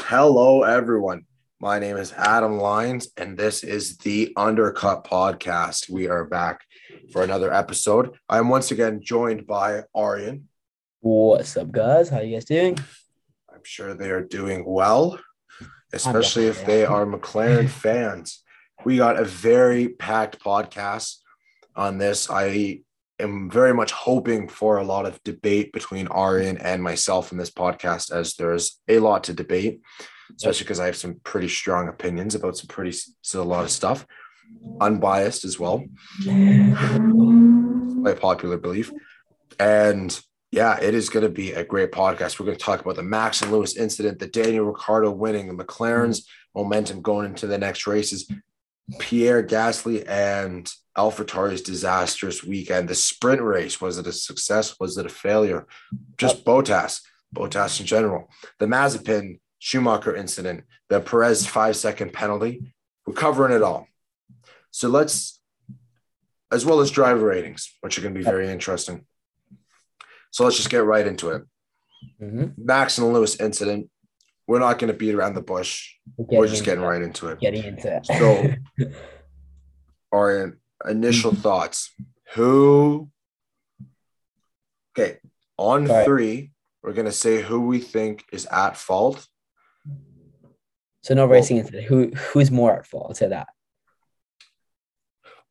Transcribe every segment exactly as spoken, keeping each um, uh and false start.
Hello, everyone. My name is Adam Lyons, and this is the Undercut Podcast. We are back for another episode. I am once again joined by Aryan. What's up, guys? How are you guys doing? I'm sure they are doing well, especially if they are McLaren fans. We got a very packed podcast on this. I am very much hoping for a lot of debate between Aryan and myself in this podcast, as there's a lot to debate, especially because I have some pretty strong opinions about some pretty so a lot of stuff, unbiased as well, by popular belief. And yeah, it is going to be a great podcast. We're going to talk about the Max and Lewis incident, the Daniel Ricciardo winning, the McLaren's momentum going into the next races, Pierre Gasly and AlphaTauri's disastrous weekend. The sprint race, was it a success? Was it a failure? Just Bottas, Bottas in general. The Mazepin Schumacher incident, the Perez five second penalty. We're covering it all. So let's, as well as driver ratings, which are going to be very interesting. So let's just get right into it. Mm-hmm. Max and Lewis incident. We're not going to beat around the bush. We're, We're just getting right into it. Getting into it. So, our initial thoughts. Who? Okay. On All three, right. We're going to say who we think is at fault. So, no racing well, incident. Who, who's more at fault? I'll say that.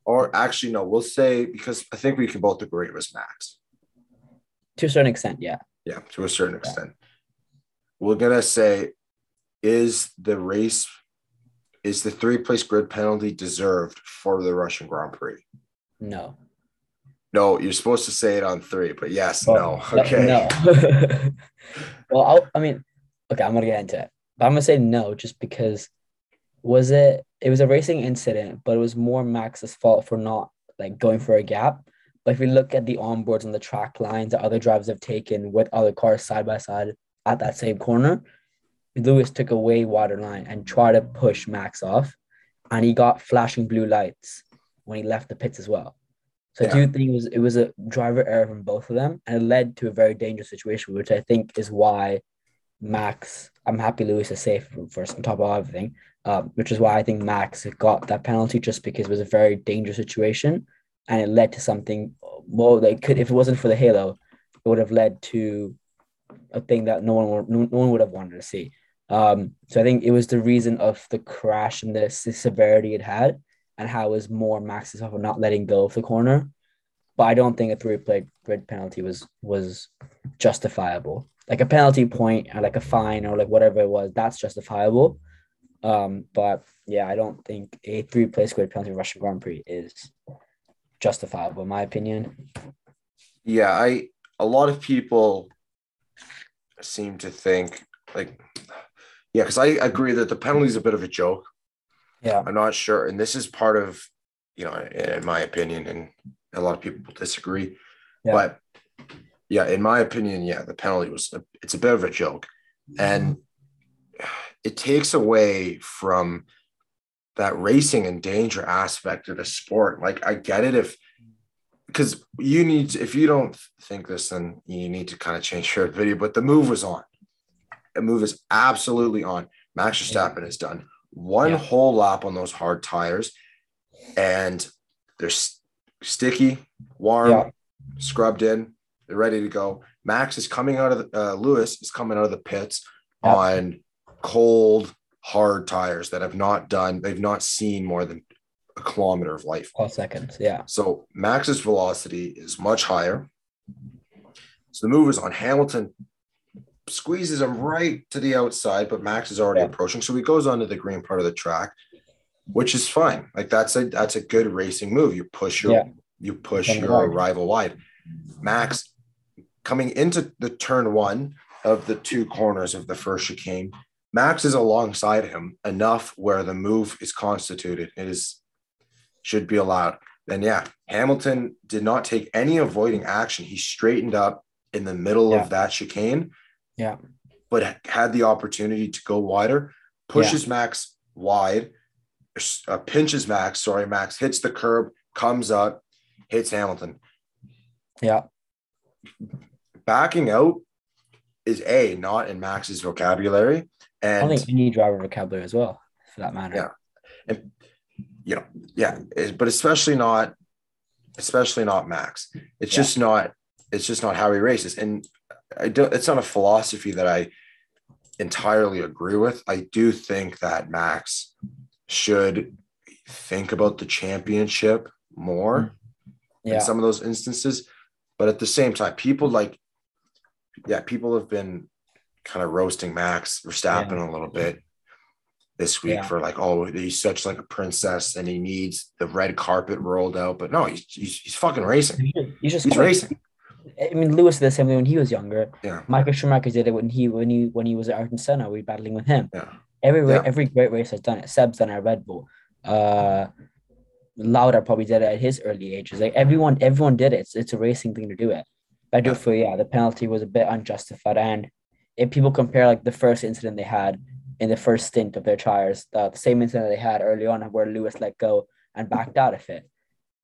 Or actually, no. We'll say, because I think we can both agree it was Max. To a certain extent, yeah. Yeah, to a certain extent. Yeah. We're going to say, is the race, is the three-place grid penalty deserved for the Russian Grand Prix? No. No, you're supposed to say it on three, but yes, well, no. Okay. No. well, I'll, I mean, okay, I'm going to get into it. But I'm going to say no just because was it, it was a racing incident, but it was more Max's fault for not, like, going for a gap. But if we look at the onboards and the track lines that other drivers have taken with other cars side by side at that same corner, Lewis took a way wider line and tried to push Max off, and he got flashing blue lights when he left the pits as well. So yeah. I do think it was, it was a driver error from both of them, and it led to a very dangerous situation, which I think is why Max, I'm happy Lewis is safe first on top of everything, um, which is why I think Max got that penalty, just because it was a very dangerous situation, and it led to something, well, they could, if it wasn't for the halo, it would have led to a thing that no one no one would have wanted to see. Um, so I think it was the reason of the crash and the severity it had, and how it was more Max's fault for not letting go of the corner. But I don't think a three-play grid penalty was was justifiable. Like a penalty point or like a fine or like whatever it was, that's justifiable. Um, but yeah, I don't think a three-play grid penalty for Russian Grand Prix is justifiable, in my opinion. Yeah, I a lot of people seem to think like, yeah, because I agree that the penalty is a bit of a joke. Yeah, I'm not sure, and this is part of, you know, in my opinion, and a lot of people disagree. Yeah. But yeah, in my opinion, yeah, the penalty was a, it's a bit of a joke, and it takes away from that racing and danger aspect of the sport. Like I get it if. Because you need, to, if you don't think this, then you need to kind of change your video. But the move was on. The move is absolutely on. Max Verstappen yeah. has done one yeah. whole lap on those hard tires, and they're st- sticky, warm, yeah. scrubbed in. They're ready to go. Max is coming out of the, uh, Lewis is coming out of the pits yeah. on cold, hard tires that have not done. They've not seen more than a kilometer of life. twelve seconds, yeah. So Max's velocity is much higher. So the move is on. Hamilton squeezes him right to the outside, but Max is already yeah. approaching. So he goes onto the green part of the track, which is fine. Like that's a that's a good racing move. You push your yeah. you push coming your wide. rival wide. Max coming into the turn one of the two corners of the first chicane. Max is alongside him enough where the move is constituted. It is should be allowed. Then, yeah, Hamilton did not take any avoiding action. He straightened up in the middle yeah. of that chicane, yeah, but had the opportunity to go wider, pushes yeah. Max wide, uh, pinches Max, sorry, Max hits the curb, comes up, hits Hamilton. Yeah. Backing out is A, not in Max's vocabulary. And I think any driver vocabulary as well, for that matter. Yeah. And, you know, yeah, it, but especially not, especially not Max. It's yeah. just not, it's just not how he races. And I don't, it's not a philosophy that I entirely agree with. I do think that Max should think about the championship more yeah. in some of those instances. But at the same time, people like, yeah, people have been kind of roasting Max Verstappen yeah. a little bit this week yeah. for like, oh, he's such like a princess and he needs the red carpet rolled out. But no, he's he's, he's fucking racing. He's just he's racing. I mean, Lewis did the same thing when he was younger. Yeah. Michael Schumacher did it when he when he when he was at Ayrton Senna. We were battling with him. Yeah. Every yeah. every great race has done it. Seb's done it at Red Bull. Uh, Lauda probably did it at his early ages. Like everyone, everyone did it. It's, it's a racing thing to do it. But I do feel yeah, the penalty was a bit unjustified. And if people compare like the first incident they had in the first stint of their tires, uh, the same incident they had early on where Lewis let go and backed out of it.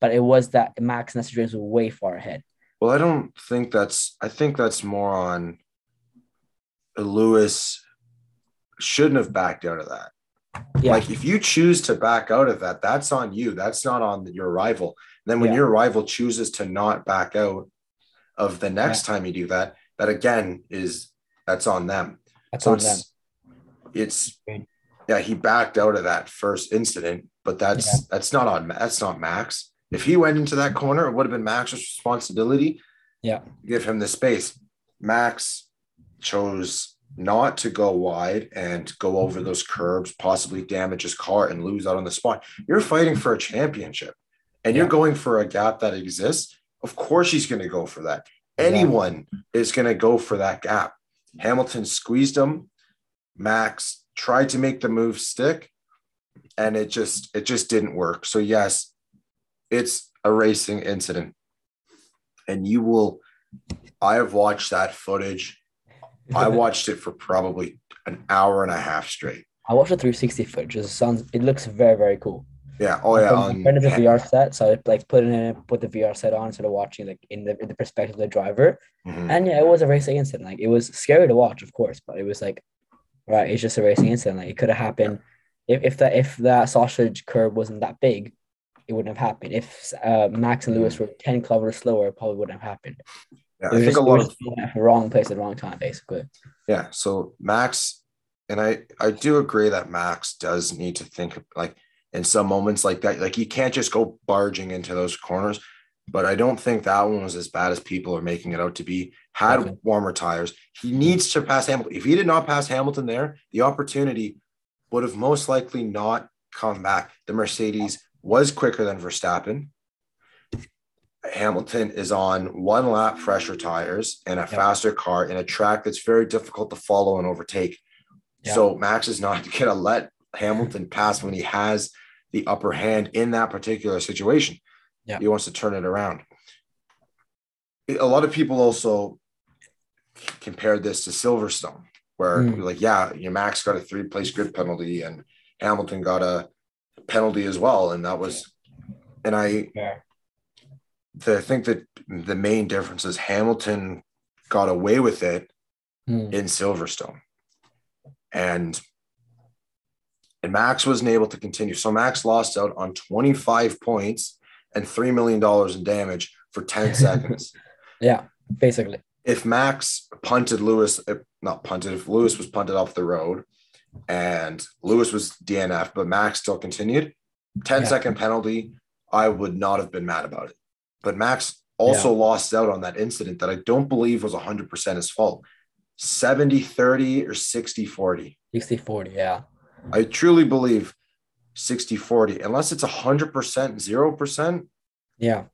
But it was that Max and Sergio was way far ahead. Well, I don't think that's – I think that's more on Lewis shouldn't have backed out of that. Yeah. Like, if you choose to back out of that, that's on you. That's not on your rival. And then when yeah. your rival chooses to not back out of the next yeah. time you do that, that again is – that's on them. That's so on it's, them. It's – yeah, he backed out of that first incident, but that's yeah. that's not on – that's not Max. If he went into that corner, it would have been Max's responsibility. Yeah. Give him the space. Max chose not to go wide and go over those curbs, possibly damage his car and lose out on the spot. You're fighting for a championship and yeah. you're going for a gap that exists. Of course, he's going to go for that. Anyone yeah. is going to go for that gap. Hamilton squeezed him. Max tried to make the move stick and it just, it just didn't work. So yes, it's a racing incident, and you will. I have watched that footage. I watched it for probably an hour and a half straight. I watched the three sixty footage. It sounds. It looks very, very cool. Yeah. Oh yeah. I'm in the V R set, so I like put it in, put the V R set on, sort of watching like in the in the perspective of the driver. Mm-hmm. And yeah, it was a racing incident. Like it was scary to watch, of course, but it was like, right, it's just a racing incident. Like it could have happened if if that if that sausage curb wasn't that big. It wouldn't have happened. If uh, Max and Lewis were ten kilometers slower, it probably wouldn't have happened. Yeah, it was I think just, a lot of the wrong place at the wrong time, basically. Yeah. So Max, and I, I do agree that Max does need to think like in some moments like that, like he can't just go barging into those corners, but I don't think that one was as bad as people are making it out to be. Had okay. warmer tires. He needs to pass Hamilton. If he did not pass Hamilton there, the opportunity would have most likely not come back. The Mercedes was quicker than Verstappen. Hamilton is on one lap fresher tires and a yep. faster car in a track that's very difficult to follow and overtake. Yep. So Max is not going to let Hamilton pass when he has the upper hand in that particular situation. Yep. He wants to turn it around. A lot of people also compared this to Silverstone where mm. like, yeah, you know, Max got a three place grid penalty and Hamilton got a penalty as well, and that was and I yeah. the, I think that the main difference is Hamilton got away with it mm. in Silverstone and and Max wasn't able to continue, so Max lost out on twenty-five points and three million dollars in damage for ten seconds. Yeah, basically if Max punted Lewis not punted if Lewis was punted off the road and Lewis was D N F, but Max still continued. ten-second yeah. penalty, I would not have been mad about it. But Max also yeah. lost out on that incident that I don't believe was one hundred percent his fault. seventy thirty or sixty forty? sixty forty, yeah. I truly believe sixty forty, unless it's one hundred percent, zero percent. Yeah.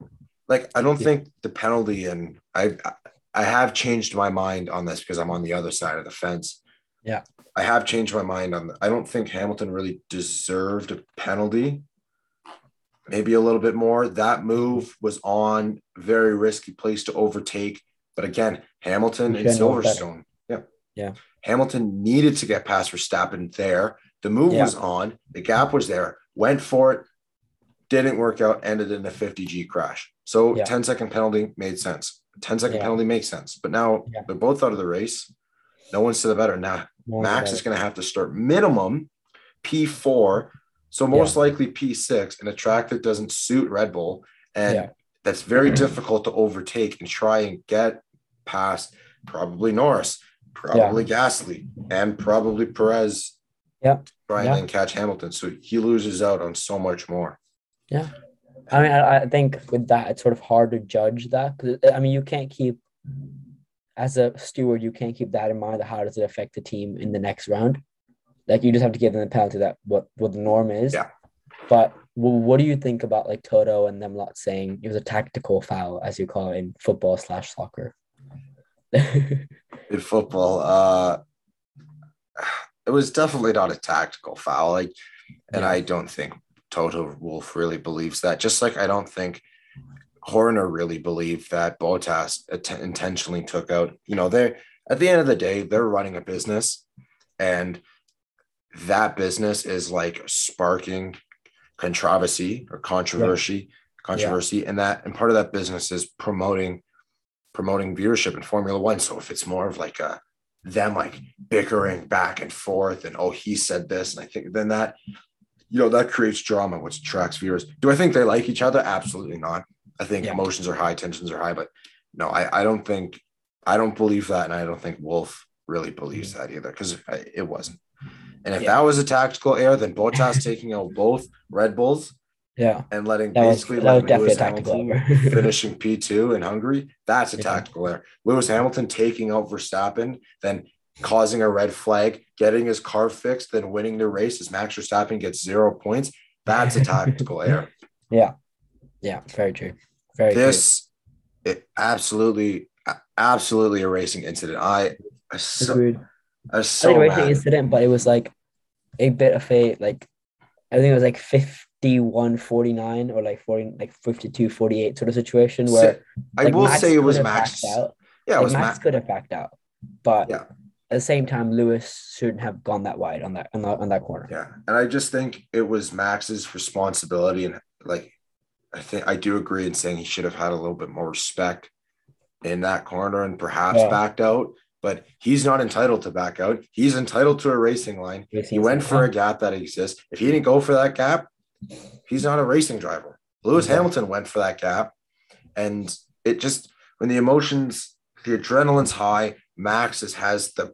Like, I don't yeah. think the penalty, and I, I have changed my mind on this because I'm on the other side of the fence. Yeah. I have changed my mind on that. I don't think Hamilton really deserved a penalty. Maybe a little bit more. That move was on very risky place to overtake. But again, Hamilton and Silverstone. Yeah. Yeah. Hamilton needed to get past Verstappen there. The move yeah. was on. The gap was there. Went for it. Didn't work out. Ended in a fifty G crash. So yeah. ten-second penalty made sense. ten-second yeah. penalty makes sense. But now yeah. they're both out of the race. No one's to the veteran. Now, no Max better. is going to have to start minimum P four, so most yeah. likely P six, in a track that doesn't suit Red Bull. And yeah. that's very mm-hmm. difficult to overtake and try and get past probably Norris, probably yeah. Gasly, and probably Perez. Yeah. Try yeah. and catch Hamilton. So he loses out on so much more. Yeah. I mean, I, I think with that, it's sort of hard to judge that. Cause, I mean, you can't keep, as a steward, you can't keep that in mind. How does it affect the team in the next round? Like, you just have to give them the penalty that what, what the norm is. Yeah. But well, what do you think about, like, Toto and them lot saying it was a tactical foul, as you call it in football slash soccer? In football, uh, it was definitely not a tactical foul. Like, and yeah. I don't think Toto Wolff really believes that. Just like I don't think Horner really believed that Bottas att- intentionally took out, you know, they're at the end of the day, they're running a business, and that business is like sparking controversy or controversy, yeah. controversy. Yeah. And that, and part of that business is promoting, promoting viewership in Formula One. So if it's more of like a, them like bickering back and forth and, oh, he said this. And I think then that, you know, that creates drama, which attracts viewers. Do I think they like each other? Absolutely not. I think yeah. emotions are high, tensions are high, but no, I, I don't think, I don't believe that. And I don't think Wolf really believes that either, because it wasn't. And if yeah. that was a tactical error, then Bottas taking out both Red Bulls yeah, and letting that basically was, letting Lewis Hamilton finishing P two in Hungary, that's a yeah. tactical error. Lewis Hamilton taking out Verstappen, then causing a red flag, getting his car fixed, then winning the race as Max Verstappen gets zero points, that's a tactical error. Yeah. Yeah, very true. Very this, true. It, absolutely, absolutely a racing incident. I, I so, Agreed. I was so I didn't mad. Incident, but it was like a bit of a, like, I think it was like fifty-one forty-nine or like forty, like fifty-two forty-eight sort of situation where so, I like will Max say it was Max. Out. Yeah, it like was Max, Max could have backed out, but yeah. at the same time, Lewis shouldn't have gone that wide on that on that on that corner. Yeah, and I just think it was Max's responsibility, and like I think I do agree in saying he should have had a little bit more respect in that corner and perhaps yeah. backed out. But he's not entitled to back out. He's entitled to a racing line. He went for a gap that exists. If he didn't go for that gap, he's not a racing driver. Lewis yeah. Hamilton went for that gap. And it just, when the emotions, the adrenaline's high, Max is, has the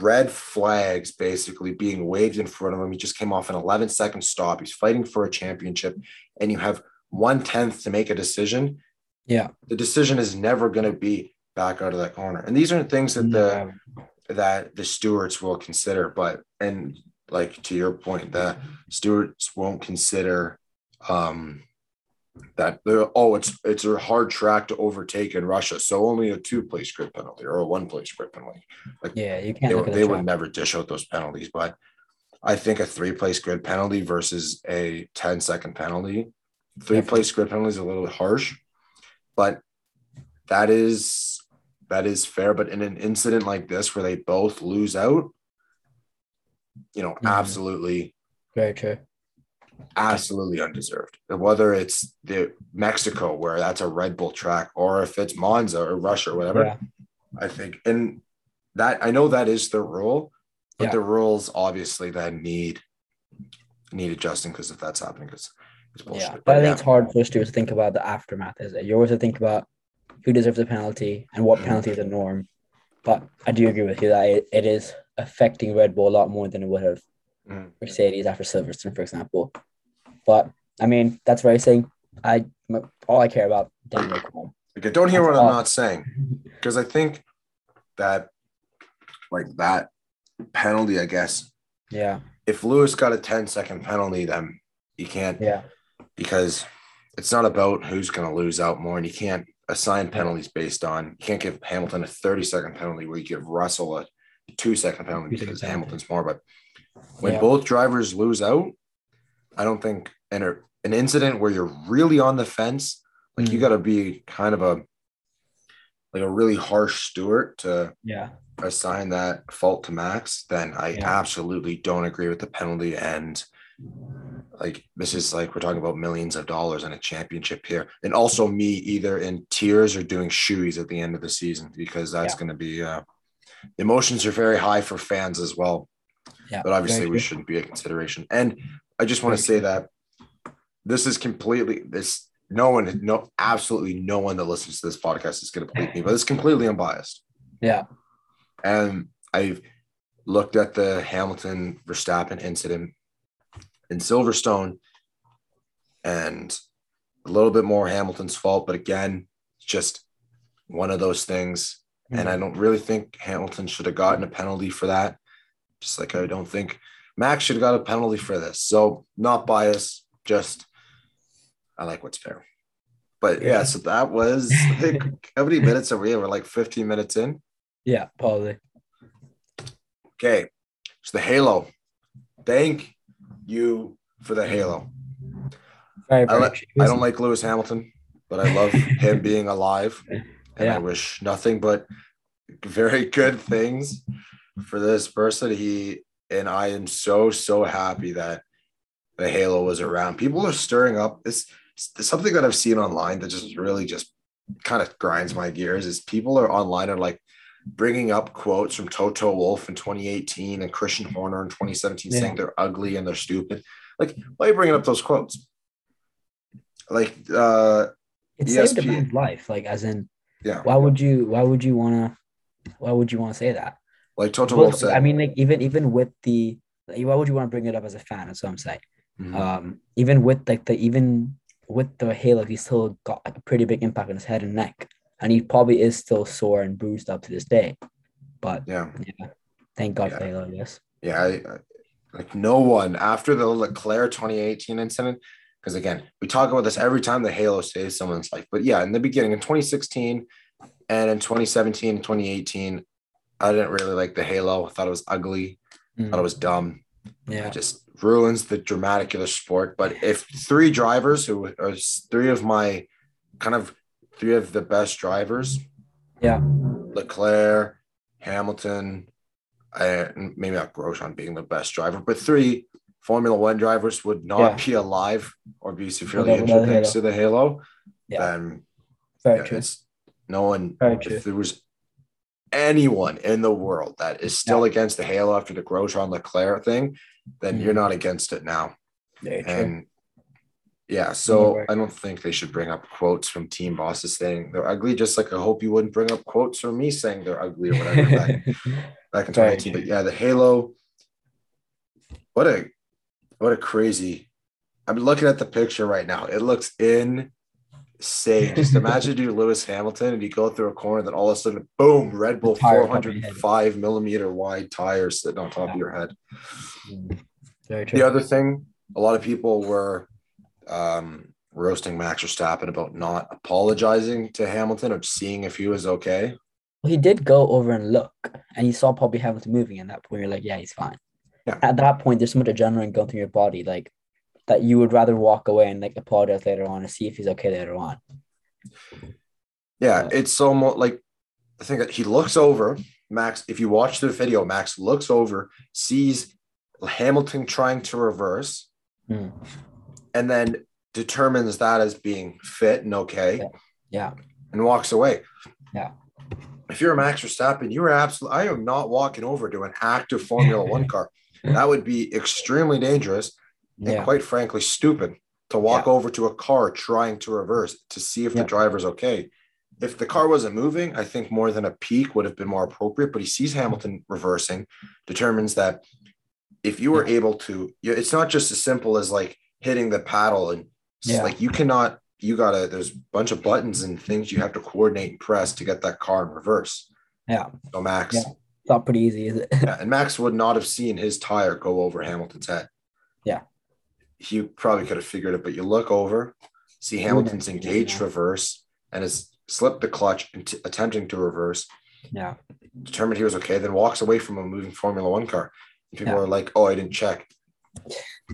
red flags basically being waved in front of him. He just came off an eleven-second stop. He's fighting for a championship. And you have one-tenth to make a decision. Yeah. The decision is never going to be back out of that corner, and these aren't things that the no. that the stewards will consider. But and like to your point, the stewards won't consider um that oh it's it's a hard track to overtake in Russia, so only a two-place grid penalty or a one-place grid penalty. Like, yeah, you can't. They, they the would never dish out those penalties, but I think a three-place grid penalty versus a ten-second penalty, three-place grid penalty is a little harsh, but that is. That is fair, but in an incident like this where they both lose out, you know, mm-hmm. absolutely, very true, absolutely undeserved. Whether it's the Mexico where that's a Red Bull track, or if it's Monza or Russia or whatever, yeah. I think, and that I know that is the rule, but yeah. the rules obviously then need need adjusting because if that's happening, because it's bullshit. Yeah, but, but I think yeah. it's hard for us to think about the aftermath. Is it? You always have to think about who deserves the penalty and what penalty is the norm. But I do agree with you that it, it is affecting Red Bull a lot more than it would have mm. Mercedes after Silverstone, for example. But, I mean, that's racing. I, all I care about, Daniel Ricciardo. Okay, don't hear that's what all. I'm not saying, because I think that, like, that penalty, I guess. Yeah. If Lewis got a ten-second penalty, then you can't. Yeah. Because it's not about who's going to lose out more, and you can't assign penalties based on, you can't give Hamilton a thirty-second penalty where you give Russell a two-second penalty because Hamilton's more. But when yeah. both drivers lose out, I don't think an, an incident where you're really on the fence, like mm. you got to be kind of a like a really harsh steward to yeah. assign that fault to Max, then I yeah. absolutely don't agree with the penalty. And like, this is like, we're talking about millions of dollars in a championship here. And also me either in tears or doing shoeies at the end of the season, because that's yeah. going to be, uh, the emotions are very high for fans as well. Yeah, but obviously we shouldn't be a consideration. And I just want to say that this is completely this. No one, no, absolutely no one that listens to this podcast is going to believe me, but it's completely unbiased. Yeah. And I've looked at the Hamilton Verstappen incident in Silverstone and a little bit more Hamilton's fault, but again, just one of those things. Mm-hmm. And I don't really think Hamilton should have gotten a penalty for that. Just like I don't think Max should have got a penalty for this. So not biased, just I like what's fair. But yeah, yeah so that was I think how many minutes are we in? We're like fifteen minutes in. Yeah, probably. Okay. So the Halo. Thank you for the Halo. Very, very I, le- I don't like Lewis Hamilton, but I love him being alive. And yeah. I wish nothing but very good things for this person. He and I am so, so happy that the Halo was around. People are stirring up this something that I've seen online that just really just kind of grinds my gears is people are online are like bringing up quotes from Toto Wolff in twenty eighteen and Christian Horner in twenty seventeen yeah. saying they're ugly and they're stupid. Like, why are you bringing up those quotes? Like, uh, it saved a man's life. Like, as in, yeah. Why would you? Why would you wanna? Why would you wanna say that? Like Toto Wolff said. I mean, like even even with the, like, why would you want to bring it up as a fan? That's what I'm saying. Mm-hmm. Um, even with like the even with the halo, he still got like, a pretty big impact on his head and neck, and he probably is still sore and bruised up to this day. But yeah, yeah thank God yeah. for the halo. Yes. Yeah, I, I, like no one after the Leclerc twenty eighteen incident, because again, we talk about this every time the halo saves someone's life. But yeah, in the beginning in twenty sixteen and in twenty seventeen and twenty eighteen, I didn't really like the halo. I thought it was ugly. Mm. I thought it was dumb. Yeah, it just ruins the dramatic of the sport. But if three drivers who are three of my kind of three of the best drivers, yeah, Leclerc, Hamilton, and maybe not Grosjean being the best driver, but three Formula One drivers would not yeah. be alive or be severely okay, injured thanks to the halo. Yeah, um, very yeah, true. No one. Very if true. There was anyone in the world that is still yeah. against the halo after the Grosjean Leclerc thing, then mm-hmm. you're not against it now. Yeah, and yeah, so I don't think they should bring up quotes from team bosses saying they're ugly, just like I hope you wouldn't bring up quotes from me saying they're ugly or whatever back, back in twenty eighteen. But yeah, the halo, what a what a crazy. I'm looking at the picture right now. It looks in Say, just imagine you Lewis Hamilton and you go through a corner, then all of a sudden, boom, Red Bull four hundred five millimeter wide tires sitting on top yeah. of your head. Very true. The other thing, a lot of people were um, roasting Max Verstappen about not apologizing to Hamilton or seeing if he was okay. Well, he did go over and look, and he saw probably Hamilton moving. And at that point, you're like, yeah, he's fine. Yeah. At that point, there's so much adrenaline going through your body, like. That you would rather walk away and like apologize later on and see if he's okay later on. Yeah, so. It's almost so like I think that he looks over Max. If you watch the video, Max looks over, sees Hamilton trying to reverse, mm. and then determines that as being fit and okay. Yeah. yeah. And walks away. Yeah. If you're a Max Verstappen, you are absolutely. I am not walking over to an active Formula One car. That would be extremely dangerous. And yeah. quite frankly, stupid to walk yeah. over to a car trying to reverse to see if yeah. the driver's okay. If the car wasn't moving, I think more than a peak would have been more appropriate. But he sees Hamilton reversing, determines that if you were yeah. able to, it's not just as simple as like hitting the paddle and yeah. like you cannot, you gotta, there's a bunch of buttons and things you have to coordinate and press to get that car in reverse. Yeah. So Max. Yeah. It's not pretty easy, is it? yeah. And Max would not have seen his tire go over Hamilton's head. Yeah. He probably could have figured it, but you look over, see Hamilton's engaged reverse and has slipped the clutch and t- attempting to reverse. Yeah. Determined he was okay, then walks away from a moving Formula One car. And people yeah. are like, oh, I didn't check.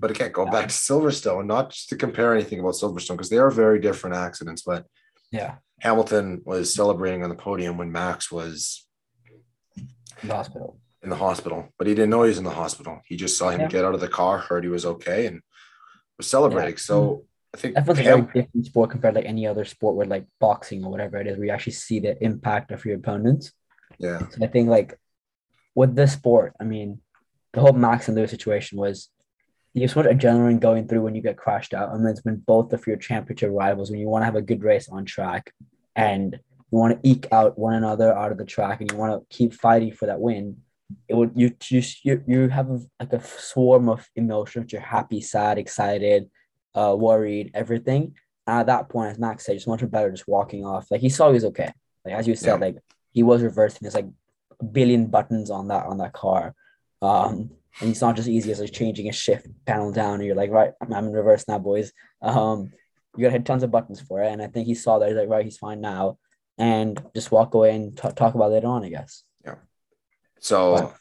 But again, go yeah. back to Silverstone, not just to compare anything about Silverstone, because they are very different accidents. But yeah, Hamilton was celebrating on the podium when Max was in the hospital. In the hospital. But he didn't know he was in the hospital. He just saw him yeah. get out of the car, heard he was okay, and was celebrating. Yeah. So I think that feels like Ham- a very different sport compared to like any other sport where like boxing or whatever it is, where you actually see the impact of your opponents. Yeah. So I think like with this sport, I mean, the whole Max and Lewis situation was, you have so much adrenaline going through when you get crashed out. I mean, it's been both of your championship rivals when you want to have a good race on track and you want to eke out one another out of the track and you want to keep fighting for that win. It would you you you have like a swarm of emotions. You're happy, sad, excited, uh, worried, everything. And at that point, as Max said, just much better just walking off. Like he saw he was okay. Like as you said, yeah. like he was reversing. There's like a billion buttons on that on that car, um, and it's not just easy as like changing a shift panel down. And you're like, right, I'm, I'm in reverse now, boys. Um, you gotta hit tons of buttons for it. And I think he saw that. He's like, right, he's fine now, and just walk away and t- talk about it later on, I guess. Yeah. So,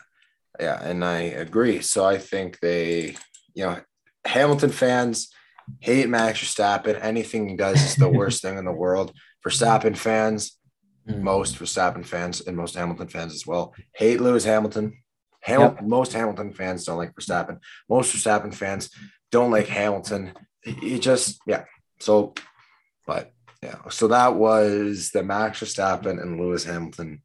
yeah, and I agree. So I think they, you know, Hamilton fans hate Max Verstappen. Anything he does is the worst thing in the world. Verstappen fans, mm. most Verstappen fans and most Hamilton fans as well, hate Lewis Hamilton. Ham- yep. Most Hamilton fans don't like Verstappen. Most Verstappen fans don't like Hamilton. It just, yeah. So, but, yeah. So that was the Max Verstappen and Lewis Hamilton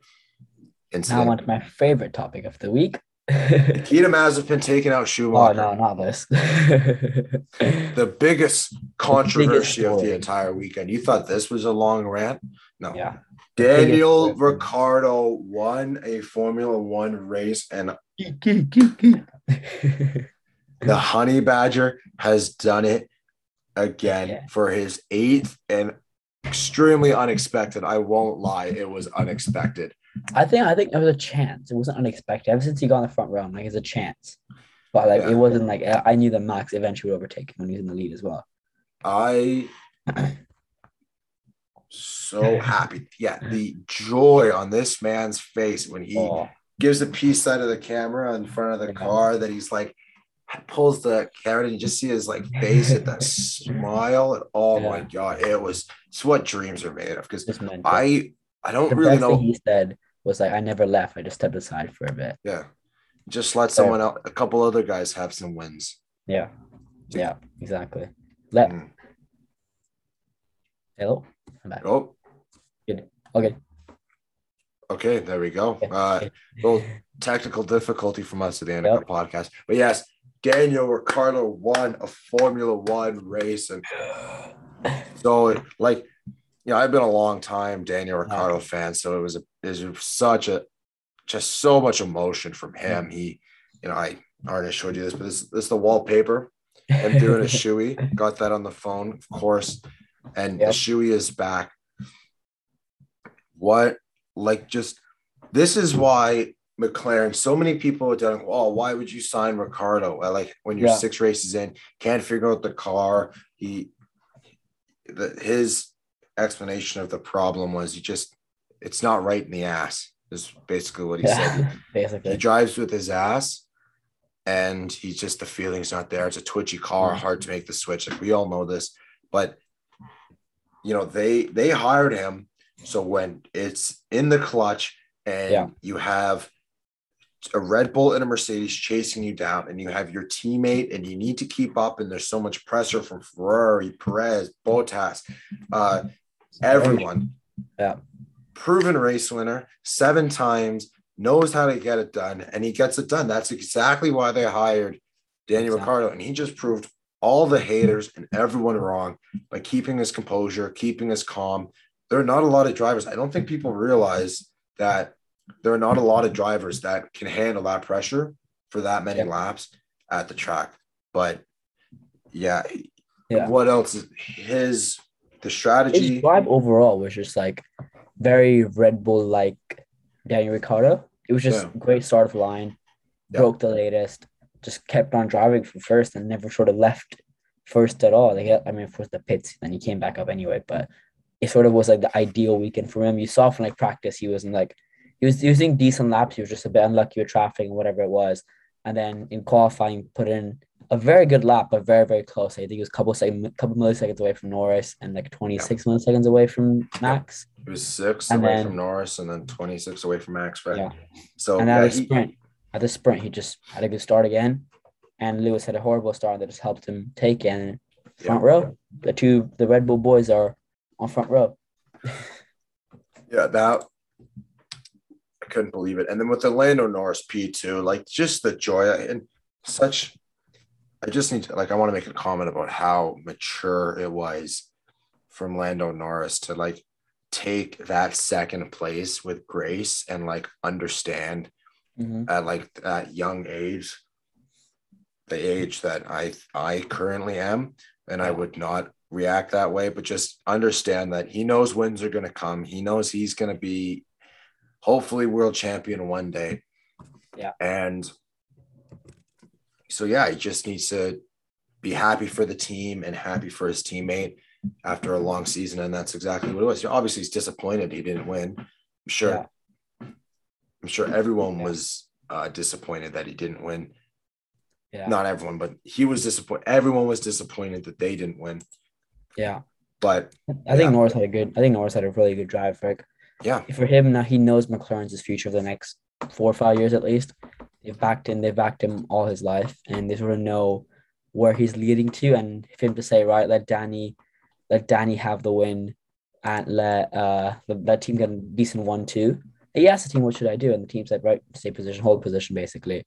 incident. Now I want my favorite topic of the week. Nikita Mazepin taking out Schumacher. Oh, no, not this. The biggest controversy the biggest of the entire weekend. You thought this was a long rant? No. Yeah. Daniel Ricciardo won a Formula One race, and the Honey Badger has done it again yeah. for his eighth and extremely unexpected. I won't lie. It was unexpected. I think I think it was a chance. It wasn't unexpected. Ever since he got in the front row, I'm like, it's a chance. But like yeah. it wasn't like I knew that Max eventually would overtake him when he's in the lead as well. I so happy. Yeah, the joy on this man's face when he oh. gives the peace sign to the camera in front of the car that he's like pulls the camera and you just see his like face at that smile. And oh yeah. my god, it was it's what dreams are made of. Because I I don't the really best know. Thing he said was like, "I never left. I just stepped aside for a bit." Yeah, just let someone else, a couple other guys, have some wins. Yeah, yeah, exactly. Let. Mm. Hello, I'm back. Oh, good. Okay. Okay, there we go. Uh, little technical difficulty from us at the end yep. of the podcast, but yes, Daniel Ricciardo won a Formula One race, and so like. You know, I've been a long time Daniel Ricciardo oh. fan, so it was a, it was such a, just so much emotion from him. He, you know, I already showed you this, but this, this is the wallpaper. Him doing a shoey, got that on the phone, of course, and yep. the shoey is back. What, like, just this is why McLaren. So many people are telling, "Oh, why would you sign Ricciardo?" Like when you're yeah. six races in, can't figure out the car. He, the, his. explanation of the problem was he just it's not right in the ass is basically what he yeah, said basically. He drives with his ass and he's just the feeling's not there. It's a twitchy car, hard to make the switch, like we all know this, but you know they they hired him so when it's in the clutch and yeah. you have a Red Bull and a Mercedes chasing you down and you have your teammate and you need to keep up and there's so much pressure from Ferrari, Perez, Bottas, uh everyone. Yeah. Proven race winner, seven times, knows how to get it done, and he gets it done. That's exactly why they hired Daniel exactly. Ricciardo, and he just proved all the haters and everyone wrong by keeping his composure, keeping his calm. There are not a lot of drivers. I don't think people realize that there are not a lot of drivers that can handle that pressure for that many yeah. laps at the track. But, yeah, yeah. what else is his... The strategy. His drive overall was just like very Red Bull like Daniel Ricciardo. It was just yeah. great start of line, yeah. broke the latest, just kept on driving from first and never sort of left first at all. Like, I mean, of course, the pits, and he came back up anyway, but it sort of was like the ideal weekend for him. You saw from like practice, he wasn't like, he was using decent laps. He was just a bit unlucky with traffic and whatever it was. And then in qualifying, put in a very good lap, but very, very close. I think it was a couple, sec- couple milliseconds away from Norris and like twenty-six yeah. milliseconds away from Max. It was six and away then, from Norris and then twenty-six away from Max, right? Yeah. So and at, yeah, the sprint, he, at the sprint, he just had a good start again. And Lewis had a horrible start that just helped him take in front yeah. row. The two, the Red Bull boys are on front row. yeah, that couldn't believe it. And then with the Lando Norris P two, like just the joy and such. I just need to, like, I want to make a comment about how mature it was from Lando Norris to like take that second place with grace and like understand mm-hmm. at like that young age, the age that I I currently am, and I would not react that way, but just understand that he knows wins are going to come. He knows he's going to be hopefully world champion one day. Yeah. And so, yeah, he just needs to be happy for the team and happy for his teammate after a long season. And that's exactly what it was. Obviously, he's disappointed he didn't win. I'm sure. Yeah. I'm sure everyone yeah. was uh, disappointed that he didn't win. Yeah. Not everyone, but he was disappointed. Everyone was disappointed that they didn't win. Yeah. But I think yeah. Norris had a good, I think Norris had a really good drive. Like, yeah. For him now, he knows McLaren's his future for the next four or five years at least. They've backed him, they've backed him all his life, and they sort of know where he's leading to. And for him to say, right, let Danny, let Danny have the win and let uh let that team get a decent one two. He asked the team, what should I do? And the team said, right, stay position, hold position basically.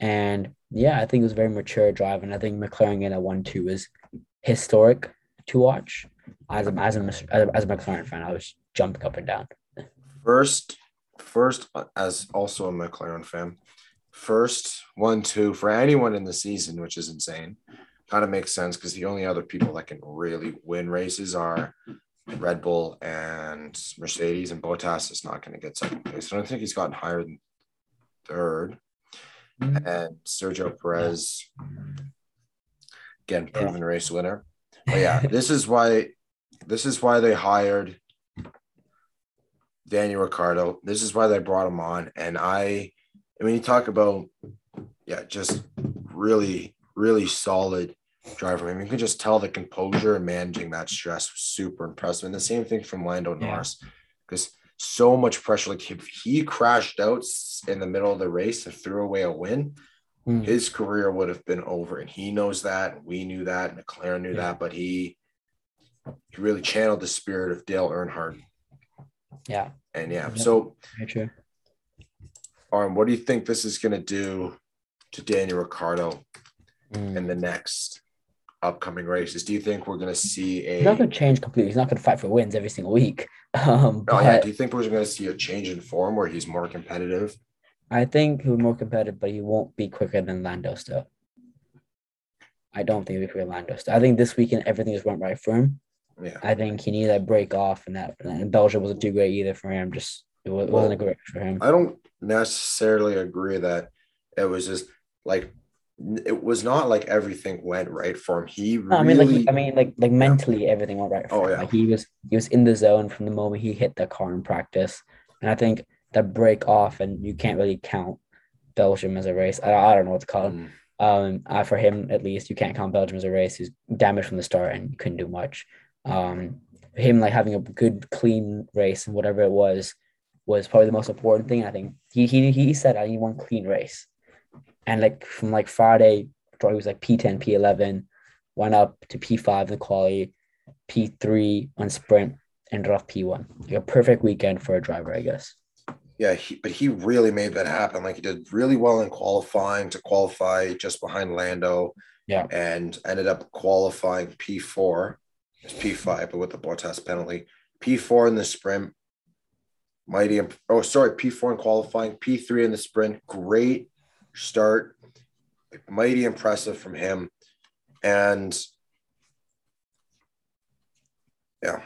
And yeah, I think it was a very mature drive. And I think McLaren in a one two was historic to watch. As a as a as a McLaren fan, I was jumping up and down. First first as also a McLaren fan. First one two for anyone in the season, which is insane. Kind of makes sense because the only other people that can really win races are Red Bull and Mercedes, and Bottas is not going to get second place. I don't think he's gotten higher than third. And Sergio Perez, again, proven race winner. But yeah, this is why this is why they hired Daniel Ricciardo. This is why they brought him on. And I I mean, you talk about, yeah, just really, really solid driver. I mean, you can just tell the composure and managing that stress was super impressive. And the same thing from Lando yeah. Norris, because so much pressure. Like if he crashed out in the middle of the race and threw away a win, mm. his career would have been over. And he knows that. We knew that. McLaren knew yeah. that. But he, he really channeled the spirit of Dale Earnhardt. Yeah. And yeah, yeah. so. Sure. Arm, what do you think this is going to do to Daniel Ricciardo mm. in the next upcoming races? Do you think we're going to see a... He's not going to change completely. He's not going to fight for wins every single week. Um, but... oh, yeah. Do you think we're going to see a change in form where he's more competitive? I think he'll be more competitive, but he won't be quicker than Lando still. I don't think he'll be quicker than Lando still. I think this weekend everything just went right for him. Yeah. I think he needed that break off, and that and Belgium wasn't too great either for him. Just It wasn't well, a great for him. I don't... necessarily agree that it was just like it was not like everything went right for him. He no, I mean, really, like I mean, like like mentally everything went right for oh, him. Yeah. Like he was he was in the zone from the moment he hit the car in practice, and I think that break off, and you can't really count Belgium as a race. I, I don't know what to call it. Mm. Um, uh, for him at least, you can't count Belgium as a race. He's damaged from the start and couldn't do much. Um, him like having a good clean race and whatever it was. was probably the most important thing. I think he he he said I need one clean race, and like from like Friday, he was like P ten, P eleven, went up to P five in the quali, P three on sprint, ended off P one. Like a perfect weekend for a driver, I guess. Yeah, he, but he really made that happen. Like he did really well in qualifying to qualify just behind Lando. Yeah, and ended up qualifying P four, it's P five, but with the Bottas penalty, P four in the sprint. Mighty, imp- oh, sorry, P four in qualifying, P three in the sprint. Great start. Mighty impressive from him. And, yeah,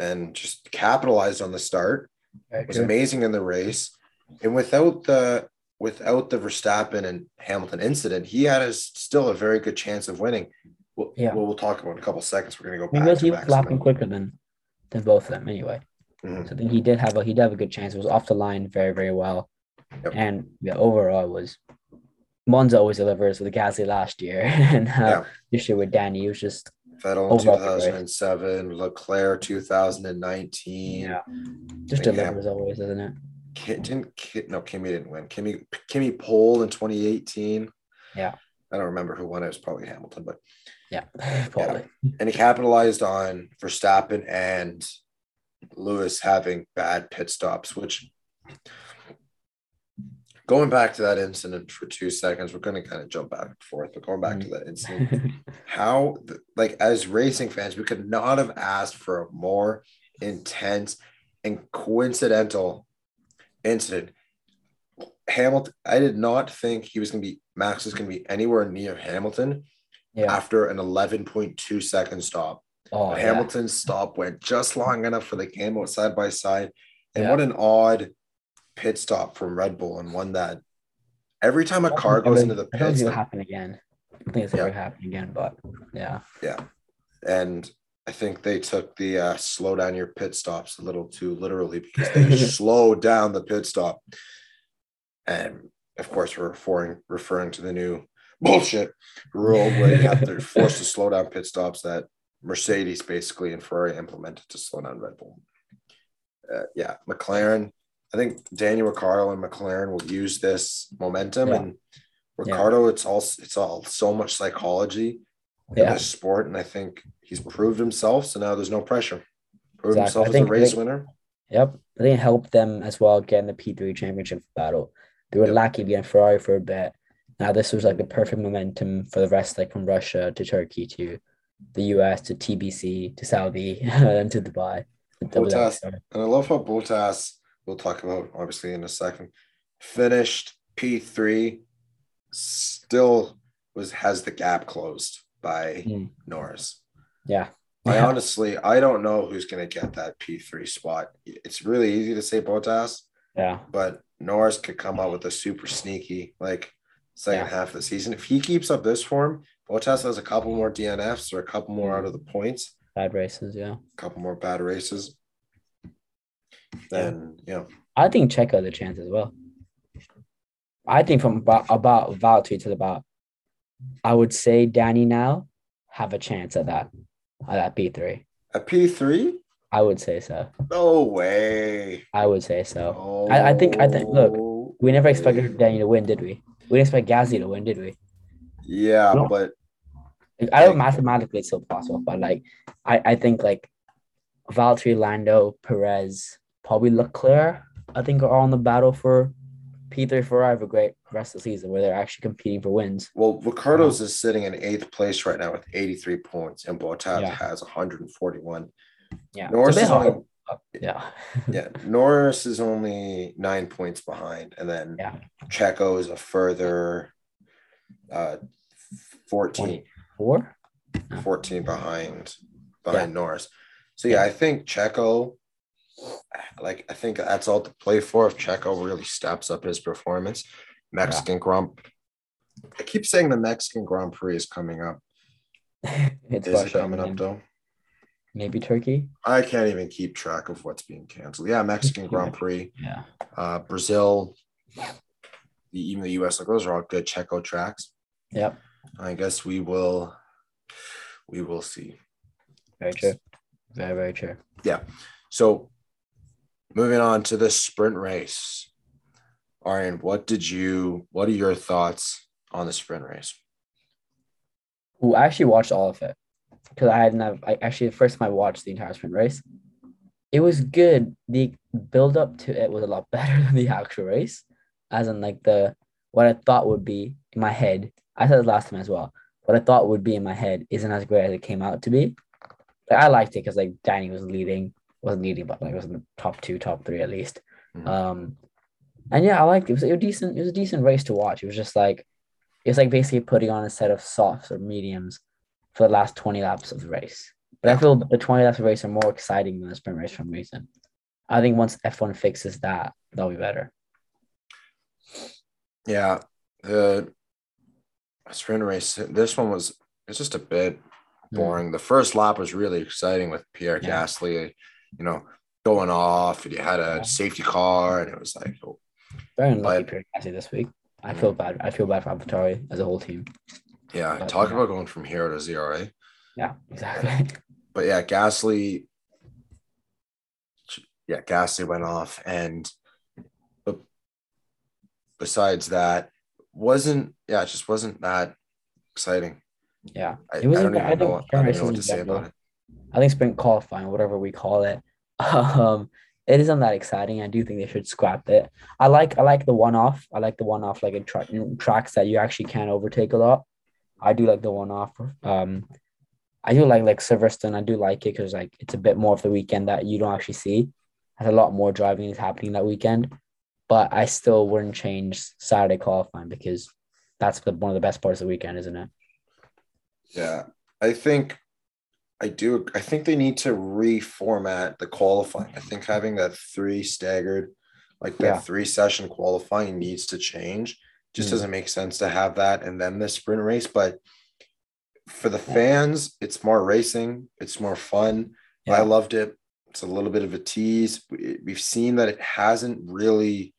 and just capitalized on the start. It was amazing in the race. And without the without the Verstappen and Hamilton incident, he had a, still a very good chance of winning. We'll, yeah. we'll, we'll talk about in a couple seconds. We're going to go back to back. He was lapping quicker than, than both of them anyway. Mm-hmm. So I think he did have a he did have a good chance. It was off the line very, very well. Yep. And yeah, overall was Monza always delivers with Gasly last year. And uh, yeah. this year with Danny, it was just Vettel in two thousand seven, Leclerc two thousand nineteen. Yeah. Just delivers yeah. always, isn't it? Kim, didn't Kim, no Kimmy didn't win. Kimmy Kimmy pole in twenty eighteen. Yeah. I don't remember who won it. It was probably Hamilton, but yeah, probably. Yeah. And he capitalized on Verstappen and Lewis having bad pit stops, which Going back to that incident for two seconds, we're going to kind of jump back and forth, but going back to that incident, how, like, as racing fans, we could not have asked for a more intense and coincidental incident. Hamilton, I did not think he was going to be, Max was going to be anywhere near Hamilton yeah. after an eleven point two second stop. Oh, yeah. Hamilton's stop went just long enough for the game out side by side. And yeah. what an odd pit stop from Red Bull, and one that every time a car goes into the pits, I don't think it'll happen again. I don't think it's ever yeah. happened again, but yeah. Yeah. And I think they took the uh, slow down your pit stops a little too literally, because they slowed down the pit stop. And of course, we're referring, referring to the new bullshit rule where you have to force to slow down pit stops that Mercedes basically and Ferrari implemented to slow down Red Bull. Uh, yeah. McLaren. I think Daniel Ricciardo and McLaren will use this momentum, yeah. and Ricciardo, yeah. it's all it's all so much psychology yeah. in this sport, and I think he's proved himself, so now there's no pressure. Proved exactly. himself I as think, a race think, winner. Yep. I think it helped them as well get in the P three championship battle. They were yep. lucky being Ferrari for a bit. Now this was like the perfect momentum for the rest, like from Russia to Turkey to the U S to T B C to Saudi and to Dubai. Bottas, and I love how Bottas, we'll talk about obviously in a second, finished P three, still was has the gap closed by mm. Norris. Yeah. I yeah. honestly, I don't know who's going to get that P three spot. It's really easy to say Bottas. Yeah. But Norris could come out with a super sneaky, like, second yeah. half of the season. If he keeps up this form, Bottas has a couple more D N Fs or a couple more out of the points. Bad races, yeah. A couple more bad races. Then yeah. yeah, I think Checo had a chance as well. I think from about, about Valtteri till about, I would say Danny now have a chance at that at that P three. A P three? I would say so. No way. I would say so. No I, I think I think look, we never expected way. Danny to win, did we? We didn't expect Gasly to win, did we? Yeah, no. but I don't mathematically it's still possible, but like I, I think like Valtteri, Lando, Perez, probably Leclerc, I think, are all in the battle for P three Ferrari. Have a great rest of the season where they're actually competing for wins. Well, Ricciardo's um, is sitting in eighth place right now with eighty-three points, and Bottas yeah. has one hundred forty-one. Yeah, Norris is only, yeah. yeah, Norris is only nine points behind, and then yeah. Checo is a further uh, fourteen. Four? No. fourteen behind behind yeah. Norris. So, yeah, I think Checo, like, I think that's all to play for if Checo really steps up his performance. Mexican yeah. Grand I keep saying the Mexican Grand Prix is coming up. It's is it coming up, though? Maybe Turkey? I can't even keep track of what's being canceled. Yeah, Mexican Grand Prix. Yeah. Uh, Brazil, the, even the U S, like, those are all good Checo tracks. Yep. I guess we will, we will see. Very true. Very, very true. Yeah. So moving on to the sprint race. Aryan, what did you, what are your thoughts on the sprint race? Well, I actually watched all of it because I hadn't, I actually, the first time I watched the entire sprint race, it was good. The build up to it was a lot better than the actual race, as in like the, what I thought would be in my head. I said it last time as well. What I thought would be in my head isn't as great as it came out to be. I liked it because like Danny was leading, wasn't leading, but like was in the top two, top three at least. Mm-hmm. Um, and yeah, I liked it. It was, it was a decent. It was a decent race to watch. It was just like it was like basically putting on a set of softs or mediums for the last twenty laps of the race. But I feel the twenty laps of the race are more exciting than the sprint race for some reason. I think once F one fixes that, that'll be better. Yeah, the sprint race. This one was. It's just a bit boring. The first lap was really exciting with Pierre yeah. Gasly, you know, going off, and you had a yeah. safety car, and it was like oh. very unlucky Pierre Gasly this week. I feel bad. I feel bad for AlphaTauri as a whole team. Yeah, but, talk yeah. about going from hero to zero. Eh? Yeah, exactly. But yeah, Gasly. Yeah, Gasly went off, and but besides that, wasn't yeah, it just wasn't that exciting. Yeah, I, it was I don't even I know, I don't know what to say about it. I think sprint qualifying, whatever we call it, um, it isn't that exciting. I do think they should scrap it. I like I like the one-off. I like the one-off, like in tra- tracks that you actually can't overtake a lot. I do like the one-off. Um, I do like like Silverstone. I do like it because like it's a bit more of the weekend that you don't actually see. There's a lot more driving is happening that weekend. But I still wouldn't change Saturday qualifying because that's the, one of the best parts of the weekend, isn't it? Yeah, I think I do. I think they need to reformat the qualifying. I think having that three staggered, like that yeah. three session qualifying needs to change. Just mm-hmm. doesn't make sense to have that and then the sprint race. But for the fans, it's more racing. It's more fun. Yeah. I loved it. It's a little bit of a tease. We've seen that it hasn't really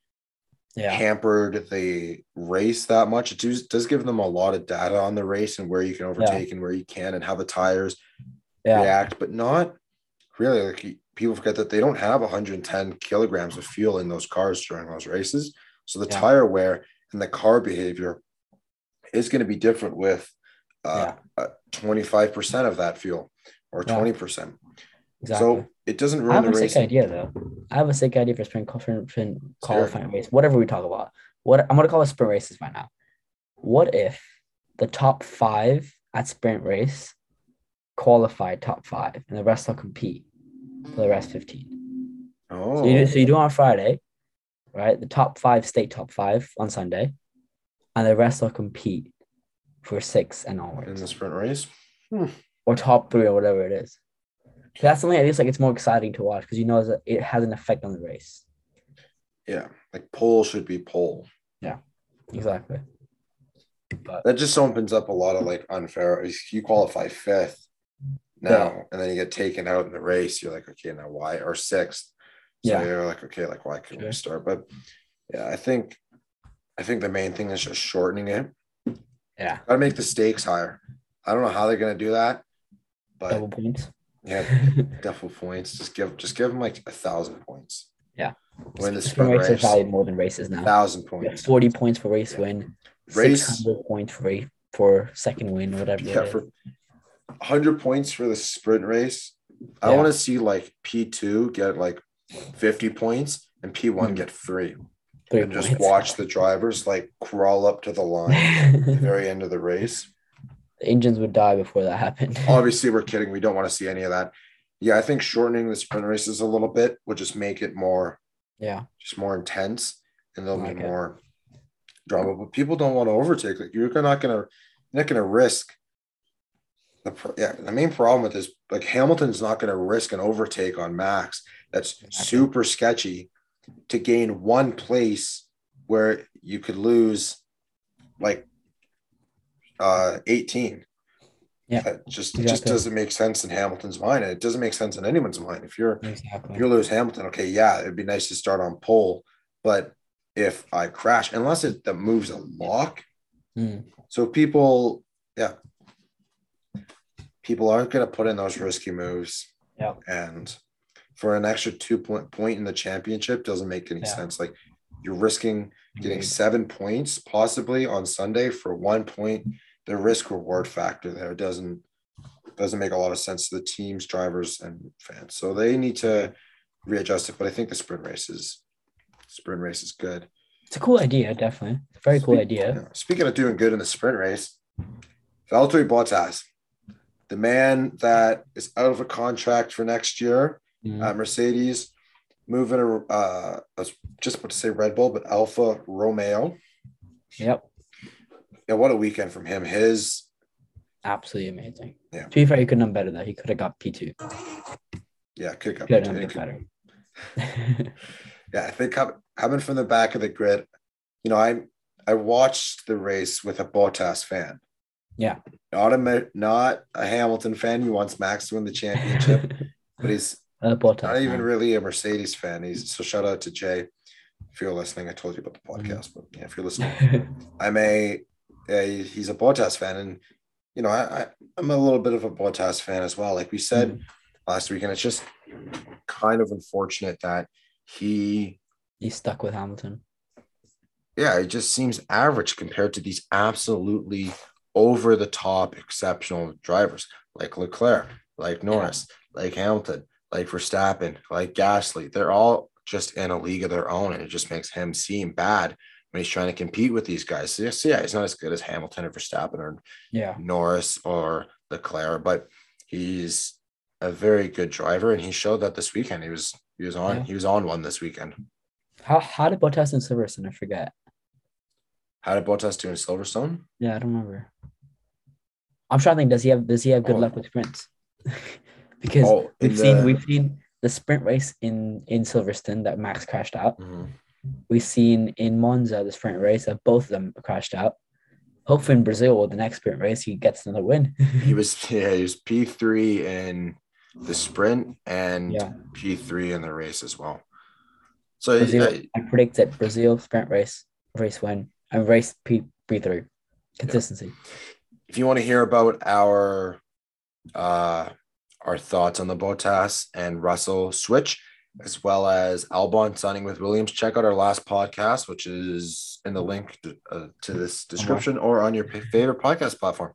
yeah. hampered the race that much. It does, does give them a lot of data on the race and where you can overtake yeah. and where you can and how the tires yeah. react, but not really. Like, people forget that they don't have one hundred ten kilograms of fuel in those cars during those races. So the yeah. tire wear and the car behavior is going to be different with uh, yeah. uh, twenty-five percent of that fuel or yeah. twenty percent. Exactly. So it doesn't ruin the race. I have a sick idea, though. I have a sick idea for sprint, sprint, sprint qualifying race, whatever we talk about. What I'm going to call it sprint races by now. What if the top five at sprint race qualify top five and the rest will compete for the rest fifteen? Oh. So you, so you do it on Friday, right? The top five stay top five on Sunday and the rest will compete for six and onwards. In the sprint race? Hmm. Or top three or whatever it is. That's something I think it's like it's more exciting to watch because you know that it has an effect on the race. Yeah, like pole should be pole. Yeah, exactly. But that just opens up a lot of like unfair. You qualify fifth now, yeah. and then you get taken out in the race. You're like, okay, now why? Or sixth. So yeah. you're like, okay, like why couldn't sure. we start? But yeah, I think, I think the main thing is just shortening it. Yeah, gotta make the stakes higher. I don't know how they're gonna do that, but double points. Yeah, duffel points. Just give, just give them like a thousand points. Yeah, win the sprint race. Race is valued more than races now. Thousand points. Forty points for race yeah. win. Race six hundred points for for second win, whatever. Yeah, it is. For hundred points for the sprint race. I yeah. want to see like P two get like fifty points and P one mm-hmm. get three. Three and points. Just watch the drivers like crawl up to the line at the very end of the race. The engines would die before that happened. Obviously, we're kidding. We don't want to see any of that. Yeah, I think shortening the sprint races a little bit would just make it more, yeah, just more intense, and there'll like be more it. drama. But people don't want to overtake. Like you're not gonna, you're not gonna risk. The yeah, the main problem with this, like Hamilton's not gonna risk an overtake on Max. That's exactly. super sketchy to gain one place where you could lose, like. Uh, eighteen. Yeah, that just exactly. just doesn't make sense in Hamilton's mind, and it doesn't make sense in anyone's mind. If you're exactly. if you lose Hamilton, okay, yeah, it'd be nice to start on pole, but if I crash, unless it that moves a lock, mm. so people, yeah, people aren't going to put in those risky moves. Yeah, and for an extra two point point in the championship doesn't make any yeah. sense. Like. You're risking getting seven points possibly on Sunday for one point. The risk reward factor there doesn't doesn't make a lot of sense to the teams, drivers, and fans. So they need to readjust it. But I think the sprint race is sprint race is good. It's a cool idea, definitely. It's a very Spe- cool idea. You know, speaking of doing good in the sprint race, Valtteri Bottas, the man that is out of a contract for next year mm. at Mercedes. Moving, a, uh, I was just about to say Red Bull, but Alfa Romeo. Yep. Yeah, what a weekend from him. His. Absolutely amazing. Yeah. To be fair, he couldn't have done better than that. He could have got P two. Yeah, could have got P two. Have could... better. yeah, I think coming from the back of the grid, you know, I I watched the race with a Bottas fan. Yeah. Not a, not a Hamilton fan. He wants Max to win the championship, but he's. Uh, Bottas, not even man. really a Mercedes fan. He's so shout out to Jay if you're listening. I told you about the podcast, mm-hmm. but yeah, if you're listening, I'm a, a he's a Bottas fan, and you know I, I I'm a little bit of a Bottas fan as well. Like we said mm-hmm. last weekend, it's just kind of unfortunate that he he's stuck with Hamilton. Yeah, it just seems average compared to these absolutely over the top exceptional drivers like Leclerc, like Norris, yeah. like Hamilton. like Verstappen, like Gasly. They're all just in a league of their own, and it just makes him seem bad when he's trying to compete with these guys. So, yeah, he's not as good as Hamilton or Verstappen or yeah. Norris or Leclerc, but he's a very good driver, and he showed that this weekend. He was he was on yeah. he was on one this weekend. How how did Bottas and Silverstone? I forget. How did Bottas do in Silverstone? Yeah, I don't remember. I'm trying to think. Does he have does he have good oh. luck with sprints? Because oh, we've the... seen we've seen the sprint race in, in Silverstone that Max crashed out. Mm-hmm. We've seen in Monza the sprint race that both of them crashed out. Hopefully in Brazil, the next sprint race, he gets another win. he was yeah, he was P three in the sprint and yeah. P three in the race as well. So Brazil, I, I predict that Brazil sprint race, race win, and race P P3 consistency. Yeah. If you want to hear about our uh, our thoughts on the Bottas and Russell switch, as well as Albon signing with Williams, check out our last podcast, which is in the link to, uh, to this description or on your favorite podcast platform.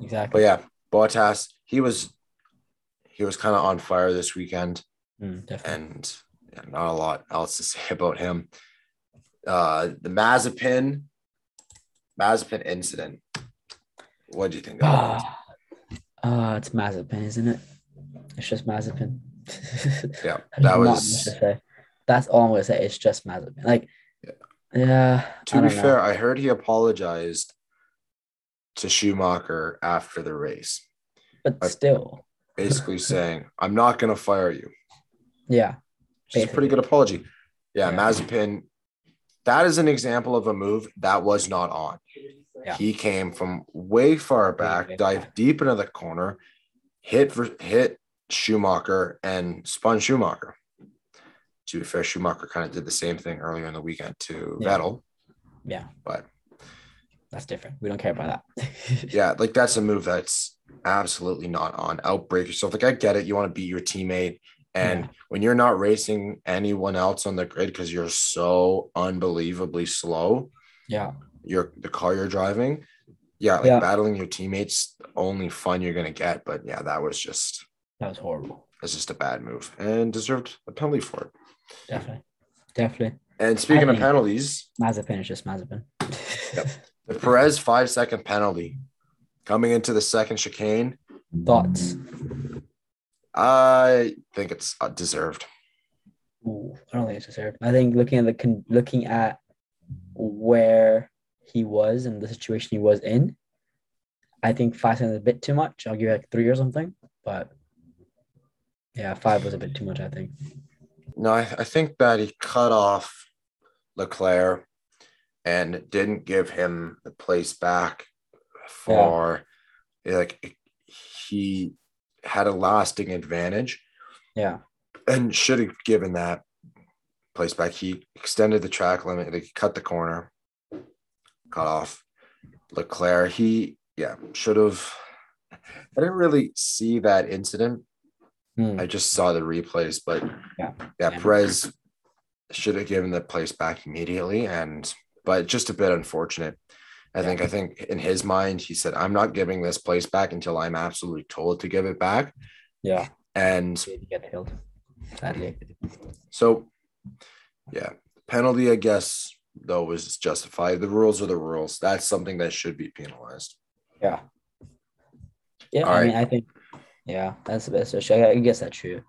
Exactly. But yeah, Bottas, he was he was kind of on fire this weekend, mm, and yeah, not a lot else to say about him. Uh, the Mazepin Mazepin incident. What do you think? Ah, uh, uh, it's Mazepin, isn't it? It's just Mazepin. yeah, that was. That's all I'm gonna say. It's just Mazepin. Like, yeah. yeah to be know. fair, I heard he apologized to Schumacher after the race, but like, still, basically saying, "I'm not gonna fire you." Yeah, it's a pretty good apology. Yeah, yeah, Mazepin. That is an example of a move that was not on. Yeah. He came from way far back, yeah. dived deep into the corner, hit hit Schumacher, and spun Schumacher. To be fair, Schumacher kind of did the same thing earlier in the weekend to yeah. Vettel. Yeah. But that's different. We don't care about that. yeah, like that's a move that's absolutely not on. Outbreak yourself. Like I get it. You want to beat your teammate. And yeah. when you're not racing anyone else on the grid because you're so unbelievably slow. Yeah. Your the car you're driving, yeah, like yeah. battling your teammates, the only fun you're gonna get. But yeah, that was just that was horrible. It's just a bad move and deserved a penalty for it. Definitely, definitely. And speaking of penalties, Mazepin is just Mazepin. yep. The Perez five second penalty coming into the second chicane. Thoughts? I think it's deserved. Ooh, I don't think it's deserved. I think looking at the con- looking at where he was and the situation he was in, I think five seconds is a bit too much. I'll give it like three or something, but yeah, five was a bit too much, I think. No, I, I think that he cut off Leclerc and didn't give him the place back for yeah. like he had a lasting advantage. Yeah. And should have given that place back. He extended the track limit, like he cut the corner. Cut off Leclerc. He, yeah, should have. I didn't really see that incident. Mm. I just saw the replays, but yeah. yeah, yeah, Perez should have given the place back immediately. And but just a bit unfortunate. I yeah. think. I think in his mind, he said, "I'm not giving this place back until I'm absolutely told to give it back." Yeah, and get killed. Sadly. So, yeah, penalty, I guess. Though was justified. The rules are the rules. That's something that should be penalized. Yeah. Yeah, All I right. mean, I think. Yeah, that's the best. I guess that's true.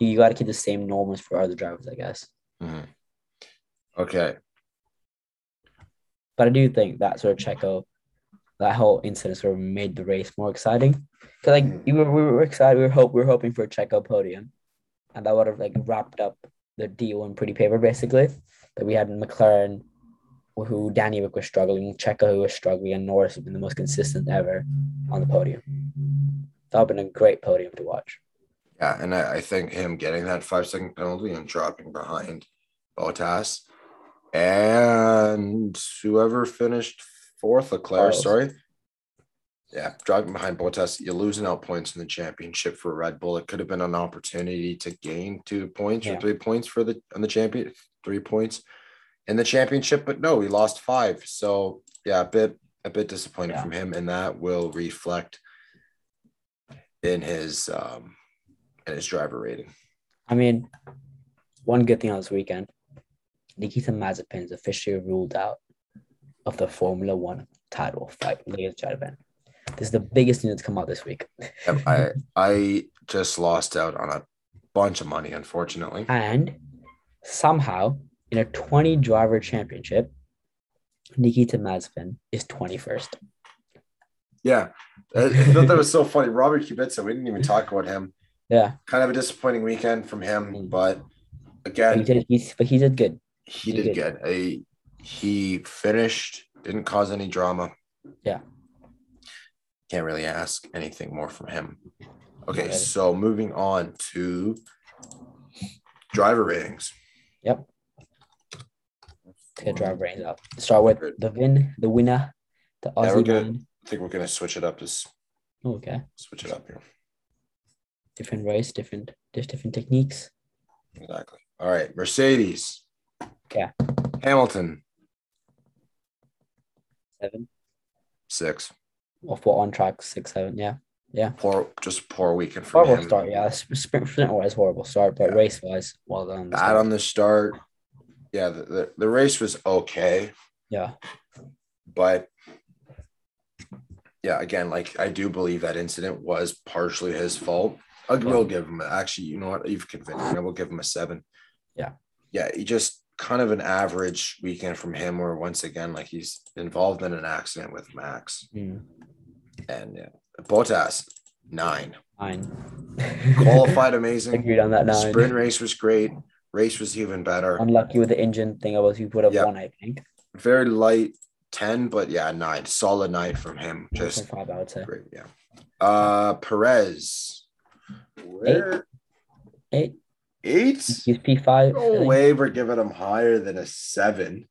You got to keep the same norms for other drivers, I guess. Mm-hmm. Okay. But I do think that sort of Checo, that whole incident sort of made the race more exciting. Because like mm-hmm. we, were, we were excited, we were hope we were hoping for a Checo podium, and that would have like wrapped up the deal in pretty paper basically. That we had McLaren, who Danny Rick was struggling, Checo who was struggling, and Norris has been the most consistent ever on the podium. That would have been a great podium to watch. Yeah, and I, I think him getting that five-second penalty and dropping behind Bottas and whoever finished fourth, Leclerc, Carlos. sorry. Yeah, dropping behind Bottas, you're losing out points in the championship for Red Bull. It could have been an opportunity to gain two points yeah. or three points for the on the champion, three points in the championship, but no, he lost five. So yeah, a bit a bit disappointed yeah. from him, and that will reflect in his um in his driver rating. I mean, one good thing on this weekend, Nikita Mazepin is officially ruled out of the Formula One title fight later chat event. This is the biggest news that's come out this week. I I just lost out on a bunch of money, unfortunately. And somehow, in a twenty-driver championship, Nikita Mazepin is twenty-first. Yeah. I thought that was so funny. Robert Kubica, we didn't even talk about him. Yeah. Kind of a disappointing weekend from him, but again. But he did, he's, but he did good. He, he did, did good. A, he finished, didn't cause any drama. Yeah. Can't really ask anything more from him. Okay, so moving on to driver ratings. Yep. Get driver ratings up. Start with the win, the winner, the Aussie yeah, we're gonna, win. I think we're going to switch it up. As, okay. Switch it up here. Different race, different, different techniques. Exactly. All right, Mercedes. Yeah. Hamilton. Seven. Six. Or four on track, six, seven, yeah. Yeah. Poor, just poor weekend for horrible him. Start, yeah. Sprint wise, horrible start, but yeah. Race wise, well done. Bad on the start. Yeah, the, the, the race was okay. Yeah. But yeah, again, like I do believe that incident was partially his fault. I yeah. will give him actually, you know what? You've convinced me. I will give him a seven. Yeah. Yeah, he just kind of an average weekend from him, where once again, like he's involved in an accident with Max. Mm. And yeah. Bottas, nine. Nine. Qualified amazing. Agreed on that nine. Sprint race was great. Race was even better. Unlucky with the engine thing. I was you would have yep. won, I think. Very light, ten, but yeah, nine. Solid nine from him. Just five, I would say. Great, yeah. Uh, Perez. Where? Eight. Eight? He's P five. No way we're giving him higher than a seven.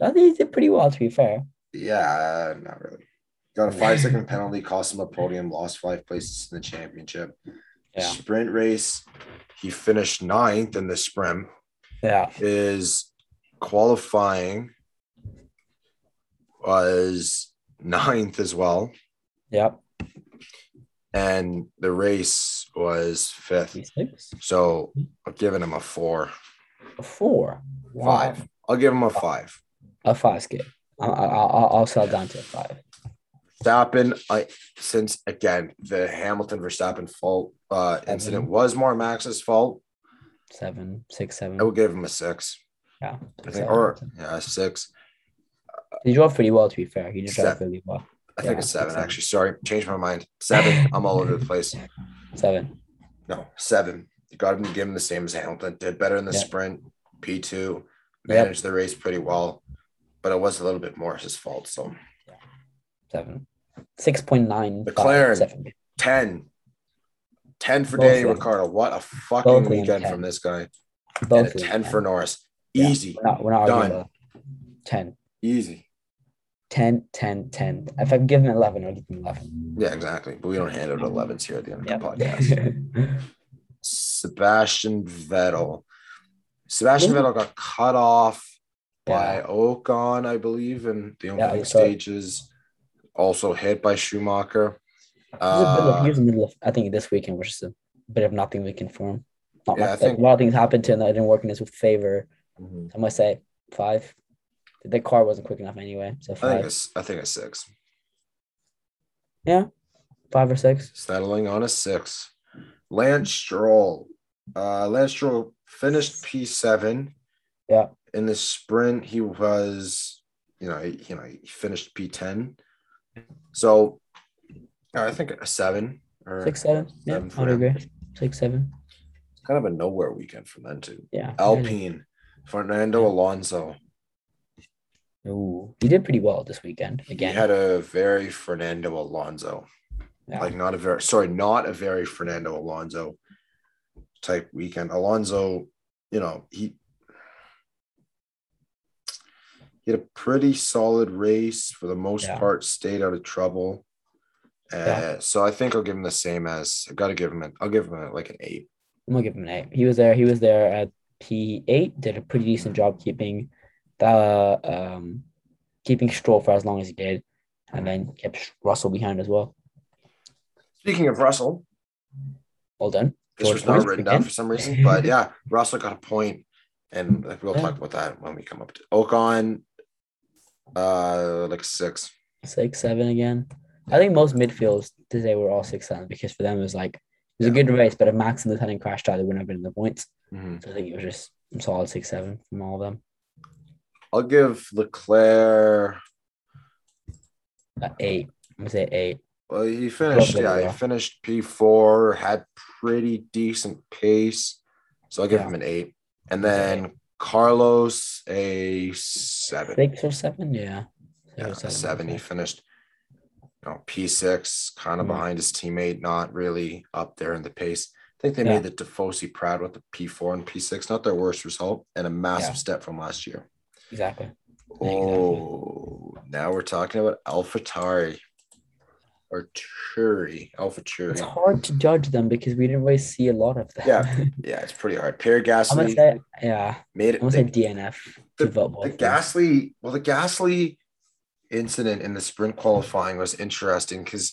I think he did pretty well, to be fair. Yeah, not really. Got a five-second penalty, cost him a podium, lost five places in the championship. Yeah. Sprint race, he finished ninth in the sprint. Yeah. His qualifying was ninth as well. Yep. And the race was fifth. Six? So I've given him a four. A four? Wow. Five. I'll give him a five. A five's good. I'll, I'll, I'll sell down to a five. Verstappen, I since again the Hamilton Verstappen fault uh, incident was more Max's fault. Seven, six, seven. I would give him a six. Yeah, six, I think, or seven. Yeah, six. He drove pretty well. To be fair, he did drive really well. I yeah, think it's seven, six, actually. Seven. Sorry, changed my mind. Seven. I'm all over the place. Seven. No, seven. You got him to give him the same as Hamilton. Did better in the yep. sprint. P two managed yep. the race pretty well, but it was a little bit more his fault. So. Seven, six point nine. McLaren, seven. ten, ten for Daniel Ricciardo. What a fucking Both weekend from this guy. Both and a ten for Norris. Yeah. Easy. We're not, we're not done. Arguing ten. Easy. ten, ten, ten. If I give him eleven, I'll give him eleven. Yeah, exactly. But we don't hand out elevens here at the end of yep. the podcast. Sebastian Vettel. Sebastian Vettel got cut off yeah. by Ocon, I believe, in the opening yeah, stages. Also hit by Schumacher. Uh, he was in the middle of, I think, this weekend, which is a bit of nothing weekend for him. Not yeah, much, I think, a lot of things happened to him that didn't work in his favor. Mm-hmm. I must say five. The car wasn't quick enough anyway. So five. I think it's, I think it's six. Yeah, five or six. Settling on a six. Lance Stroll. Uh, Lance Stroll finished P seven. Yeah. In the sprint, he was, you know, he, you know, he finished P ten. So, I think a seven or six, seven. seven yeah, I agree. Six, seven. It's kind of a nowhere weekend for them too. Yeah. Alpine, Fernando Alonso. Ooh, he did pretty well this weekend. Again, he had a very Fernando Alonso, yeah. like not a very sorry, not a very Fernando Alonso type weekend. Alonso, you know, he. He had a pretty solid race for the most yeah. part, stayed out of trouble. Uh, yeah. So I think I'll give him the same as – I've got to give him – I'll give him a, like an eight. I'm going to give him an eight. He was there. He was there at P eight, did a pretty decent job keeping the, um, keeping Stroll for as long as he did, and then kept Russell behind as well. Speaking of Russell. Well done. This was not written down for some reason, but yeah, Russell got a point, and we'll talk about that when we come up to Ocon. Uh, like six, six, seven again. I think most midfields today were all six, seven because for them it was like it was yeah. a good race, but if Max and Lieutenant crashed out, they wouldn't have been in the points. Mm-hmm. So I think it was just a solid six, seven from all of them. I'll give Leclerc uh, eight. I'm gonna say eight. Well, he finished, yeah, well. he finished P four, had pretty decent pace, so I'll give yeah. him an eight. And then eight. Carlos, a seven. Six or seven, yeah. Six yeah, seven. A seven. He finished you know, P six, kind of mm-hmm. behind his teammate, not really up there in the pace. I think they yeah. made the Tifosi proud with the P four and P six, not their worst result, and a massive yeah. step from last year. Exactly. Oh, exactly. Now we're talking about AlphaTauri. Or Turi, AlphaTauri. It's hard to judge them because we didn't really see a lot of them. Yeah, yeah, it's pretty hard. Pierre Gasly, I'm gonna say, yeah, made it. I'm gonna they, say D N F. The, the Gasly, well, the Gasly incident in the sprint qualifying was interesting because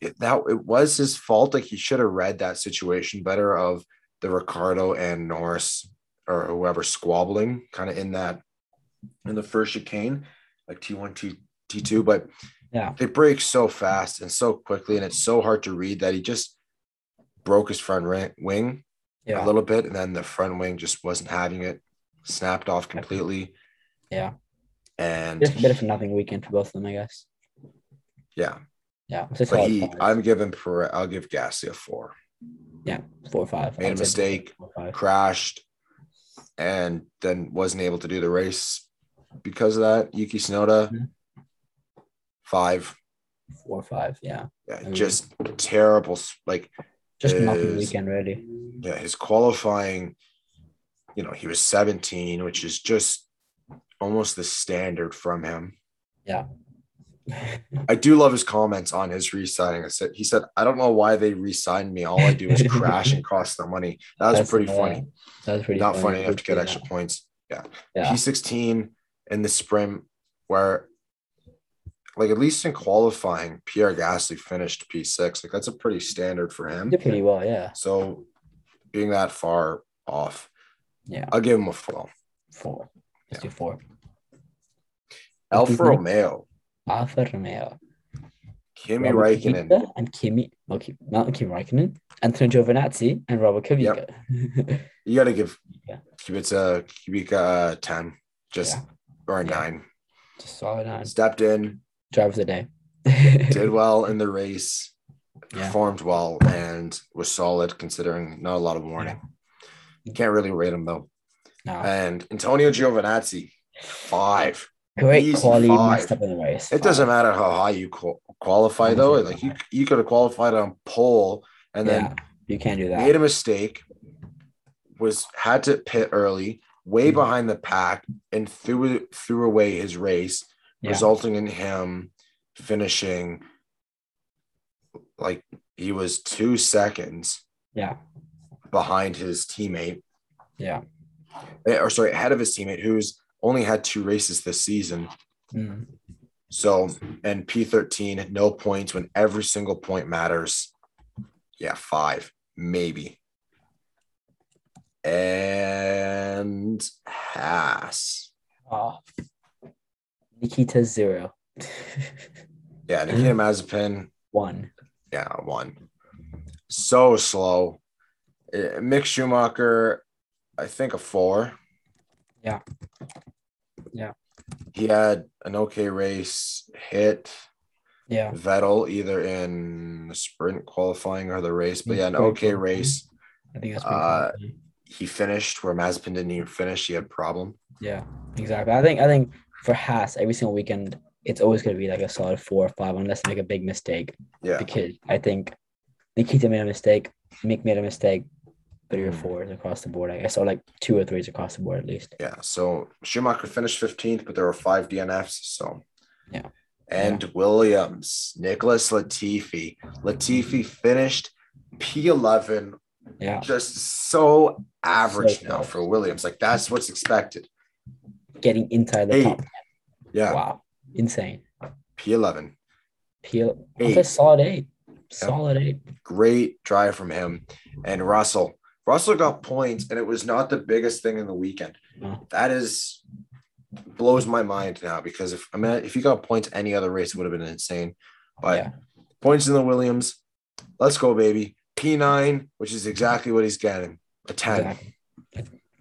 it, that it was his fault. Like he should have read that situation better of the Ricciardo and Norris or whoever squabbling, kind of in that in the first chicane, like T one, T two, but. Yeah, they break so fast and so quickly, and it's so hard to read that he just broke his front wing yeah. a little bit, and then the front wing just wasn't having it, snapped off completely. Yeah, and just a bit of a nothing weekend for both of them, I guess. Yeah, yeah. But he, I'm giving Perez. I'll give Gasly a four. Yeah, four or five. Made I'd a mistake, four, crashed, and then wasn't able to do the race because of that. Yuki Tsunoda. Mm-hmm. Five, four, five, yeah, yeah, I mean, just terrible. Like, just his, nothing weekend really. Yeah, his qualifying. You know, he was seventeen, which is just almost the standard from him. Yeah, I do love his comments on his re-signing. I said, he said, "I don't know why they re-signed me. All I do is crash and cost them money." That was That's pretty the, funny. That was pretty not funny, funny enough to get extra that. points. Yeah, yeah. P sixteen in the sprint where. Like, at least in qualifying, Pierre Gasly finished P six. Like, that's a pretty standard for him. Did pretty well, yeah. So, being that far off, yeah, I'll give him a four. Four. Let's yeah. do four. Alfa Romeo. Alfa Romeo. Kimi Robert Räikkönen. Kubica and Kimi, okay, not Kimi Räikkönen. Antonio Giovinazzi and Robert Kubica. Yep. You got to give yeah. Kubica, Kubica a ten, just, yeah. or a yeah. nine. Just solid nine. Stepped in. Driver of the day. Did well in the race, yeah. performed well, and was solid considering not a lot of warning. Yeah. You can't really rate him though. No. And Antonio Giovinazzi, five. Great quality, messed up in the race. It five. doesn't matter how high you qual- qualify though. Like you, you could have qualified on pole, and yeah, then you can't do that. Made a mistake, was had to pit early, way mm-hmm. behind the pack, and threw threw away his race. Yeah. Resulting in him finishing like he was two seconds yeah. behind his teammate. Yeah. Or sorry, ahead of his teammate who's only had two races this season. Mm. So, and P thirteen, no points when every single point matters. Yeah, five, maybe. And Haas. Oh. Nikita zero. yeah, Nikita Mazepin one. Yeah, one. So slow. Mick Schumacher, I think a four. Yeah. Yeah. He had an okay race, hit. Yeah. Vettel either in the sprint qualifying or the race, but yeah, an okay race. I think that's pretty uh, cool. He finished where Mazepin didn't even finish. He had a problem. Yeah, exactly. I think. I think. For Haas, every single weekend, it's always going to be like a solid four or five unless they make a big mistake. Yeah. Because I think Nikita made a mistake, Mick made a mistake, three or fours across the board. I guess, or like two or threes across the board at least. Yeah. So Schumacher finished fifteenth, but there were five D N Fs. So, yeah. And yeah. Williams, Nicholas Latifi. Latifi finished P eleven. Yeah. Just so average so now for Williams. Like, that's what's expected. Getting inside the Eight. top ten. Yeah. Wow. Insane. P eleven. P eleven. Solid eight. Solid eight. Great drive from him. And Russell. Russell got points, and it was not the biggest thing in the weekend. No. That is blows my mind now because if I mean if he got points any other race, it would have been insane. But yeah. Points in the Williams. Let's go, baby. P nine, which is exactly what he's getting. A ten. Exactly.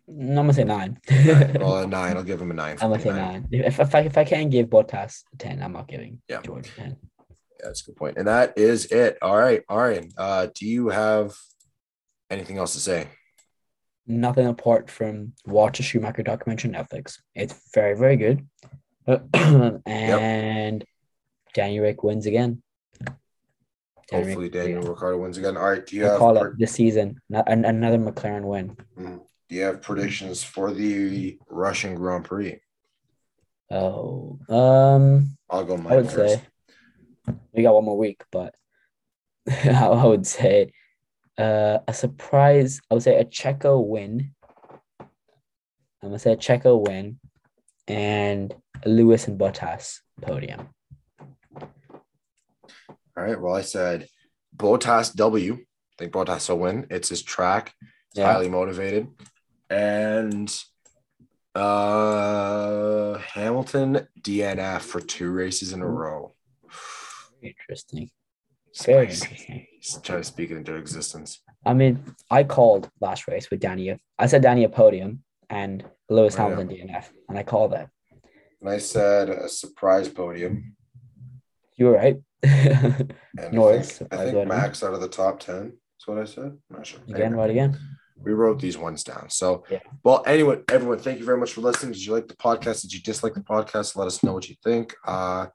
No, I'm going to say nine. nine. Well, a nine. I'll give him a nine. I'm going to say nine. If, if, I, if I can give Bottas a ten, I'm not giving yeah. George a ten. Yeah, that's a good point. And that is it. All right, Aryan, uh, do you have anything else to say? Nothing apart from watch a Schumacher documentary on Netflix. It's very, very good. and yep. Daniel Ricciardo wins again. Daniel Hopefully Daniel again. Ricciardo wins again. All right, do you we'll have call per- it this season? Not, an, another McLaren win. Mm. Do you have predictions for the Russian Grand Prix? Oh, um, I'll go mine I would first. Say we got one more week, but I would say uh, a surprise. I would say a Checo win. I'm gonna say a Checo win and a Lewis and Bottas podium. All right. Well, I said Bottas W. I think Bottas will win. It's his track. He's yeah. highly motivated. And uh, Hamilton D N F for two races in a row. Interesting. Very Spicy. Interesting. He's trying to speak it into existence. I mean, I called last race with Daniel. I said Daniel podium and Lewis right Hamilton now. D N F, and I called that. And I said a surprise podium. You were right. and Norris, I think, I think Max out of the top ten. That's what I said. I'm not sure. Again, anyway. Right again. We wrote these ones down. So, yeah. Well, anyway, everyone, thank you very much for listening. Did you like the podcast? Did you dislike the podcast? Let us know what you think. Uh,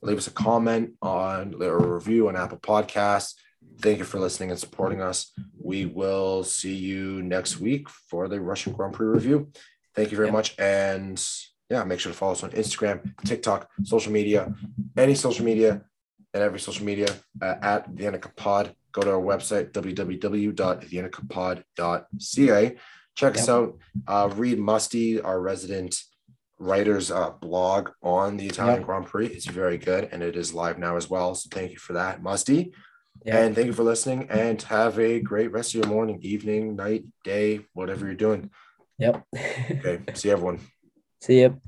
leave us a comment on or a review on Apple Podcasts. Thank you for listening and supporting us. We will see you next week for the Russian Grand Prix review. Thank you very yeah. much. And yeah, make sure to follow us on Instagram, TikTok, social media, any social media, and every social media uh, at The Annika Pod. Go to our website, w w w dot the annika pod dot c a. Check yep. us out. Uh, read Musty, our resident writer's uh, blog on the Italian yep. Grand Prix. It's very good, and it is live now as well. So thank you for that, Musty. Yep. And thank you for listening, and have a great rest of your morning, evening, night, day, whatever you're doing. Yep. Okay. See you, everyone. See you.